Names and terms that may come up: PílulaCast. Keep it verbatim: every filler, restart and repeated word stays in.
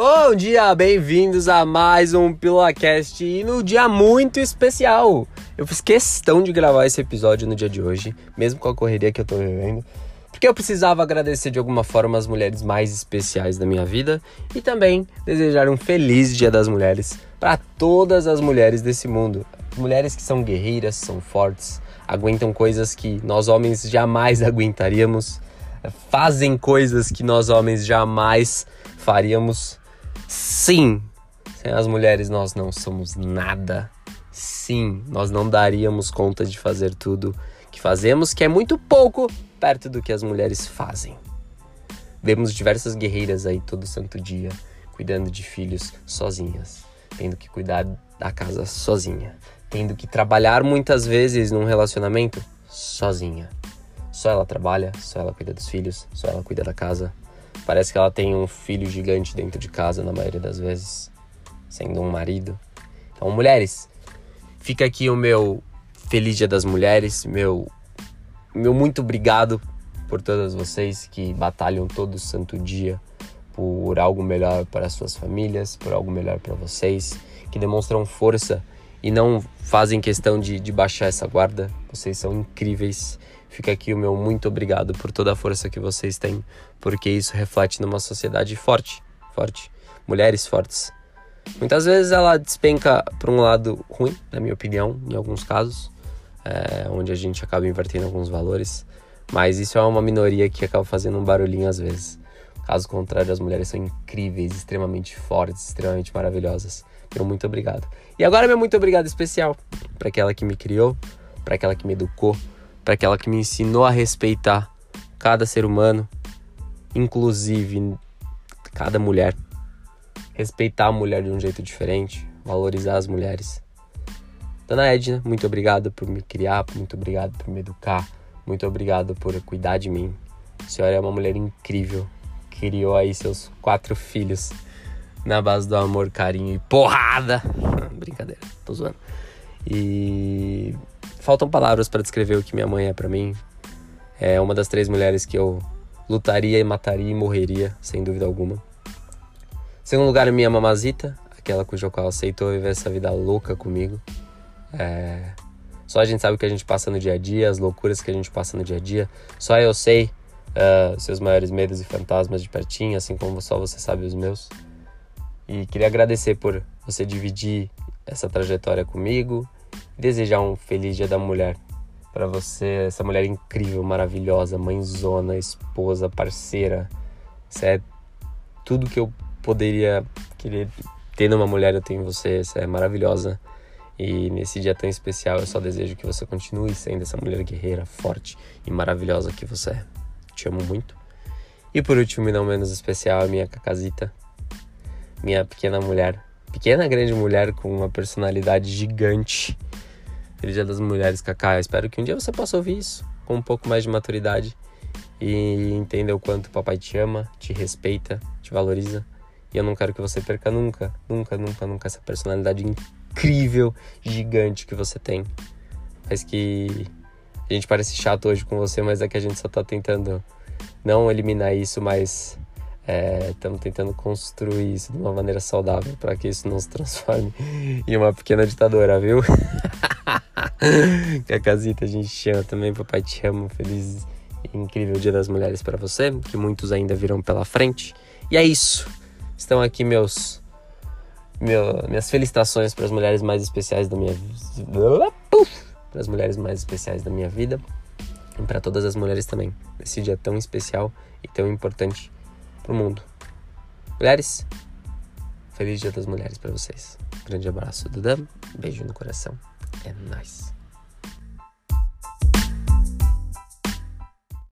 Bom dia, bem-vindos a mais um PílulaCast e num dia muito especial. Eu fiz questão de gravar esse episódio no dia de hoje, mesmo com a correria que eu tô vivendo, porque eu precisava agradecer de alguma forma as mulheres mais especiais da minha vida e também desejar um feliz Dia das Mulheres para todas as mulheres desse mundo. Mulheres que são guerreiras, são fortes, aguentam coisas que nós homens jamais aguentaríamos, fazem coisas que nós homens jamais faríamos. Sim, sem as mulheres nós não somos nada. Sim, nós não daríamos conta de fazer tudo que fazemos, que é muito pouco perto do que as mulheres fazem. Vemos diversas guerreiras aí todo santo dia, cuidando de filhos sozinhas, tendo que cuidar da casa sozinha, tendo que trabalhar muitas vezes num relacionamento sozinha. Só ela trabalha, só ela cuida dos filhos, só ela cuida da casa. Parece que ela tem um filho gigante dentro de casa, na maioria das vezes, sendo um marido. Então, mulheres, fica aqui o meu Feliz Dia das Mulheres, meu, meu muito obrigado por todas vocês que batalham todo santo dia por algo melhor para suas famílias, por algo melhor para vocês, que demonstram força e não fazem questão de, de baixar essa guarda. Vocês são incríveis. Fica aqui o meu muito obrigado por toda a força que vocês têm, porque isso reflete numa sociedade forte, forte, mulheres fortes. Muitas vezes ela despenca para um lado ruim, na minha opinião, em alguns casos, é, onde a gente acaba invertendo alguns valores, mas isso é uma minoria que acaba fazendo um barulhinho às vezes. Caso contrário, as mulheres são incríveis, extremamente fortes, extremamente maravilhosas. Meu muito obrigado. E agora meu muito obrigado especial para aquela que me criou, para aquela que me educou, para aquela que me ensinou a respeitar cada ser humano, inclusive cada mulher. Respeitar a mulher de um jeito diferente, valorizar as mulheres. Dona Edna, muito obrigado por me criar, muito obrigado por me educar, muito obrigado por cuidar de mim. A senhora é uma mulher incrível, criou aí seus quatro filhos na base do amor, carinho e porrada. Brincadeira, tô zoando. E... faltam palavras para descrever o que minha mãe é para mim. É uma das três mulheres que eu lutaria, mataria e morreria, sem dúvida alguma. Em segundo lugar, minha mamazita, aquela cujo qual aceitou viver essa vida louca comigo. É... Só a gente sabe o que a gente passa no dia a dia, as loucuras que a gente passa no dia a dia. Só eu sei uh, seus maiores medos e fantasmas de pertinho, assim como só você sabe os meus. E queria agradecer por você dividir essa trajetória comigo. Desejar um feliz Dia da Mulher pra você, essa mulher incrível, maravilhosa, mãezona, esposa, parceira. Você é tudo que eu poderia querer ter numa mulher, eu tenho em você. Você é maravilhosa. E nesse dia tão especial, eu só desejo que você continue sendo essa mulher guerreira, forte e maravilhosa que você é. Te amo muito. E por último, e não menos especial, a minha cacazita, minha pequena mulher. Pequena, grande mulher com uma personalidade gigante. Feliz Dia das Mulheres, Cacá. Eu espero que um dia você possa ouvir isso com um pouco mais de maturidade e entenda o quanto o papai te ama, te respeita, te valoriza. E eu não quero que você perca nunca, nunca, nunca, nunca essa personalidade incrível, gigante que você tem. Mas que a gente parece chato hoje com você, mas é que a gente só tá tentando não eliminar isso, mas estamos é, tentando construir isso de uma maneira saudável para que isso não se transforme em uma pequena ditadora, viu? Que a casita a gente chama também, papai te ama, feliz e incrível Dia das Mulheres pra você, que muitos ainda virão pela frente. E é isso, estão aqui meus, meu, minhas felicitações para as mulheres mais especiais da minha vida, para as mulheres mais especiais da minha vida e para todas as mulheres também, nesse dia tão especial e tão importante pro mundo. Mulheres, feliz Dia das Mulheres pra vocês. Grande abraço, Duda, beijo no coração. É nóis.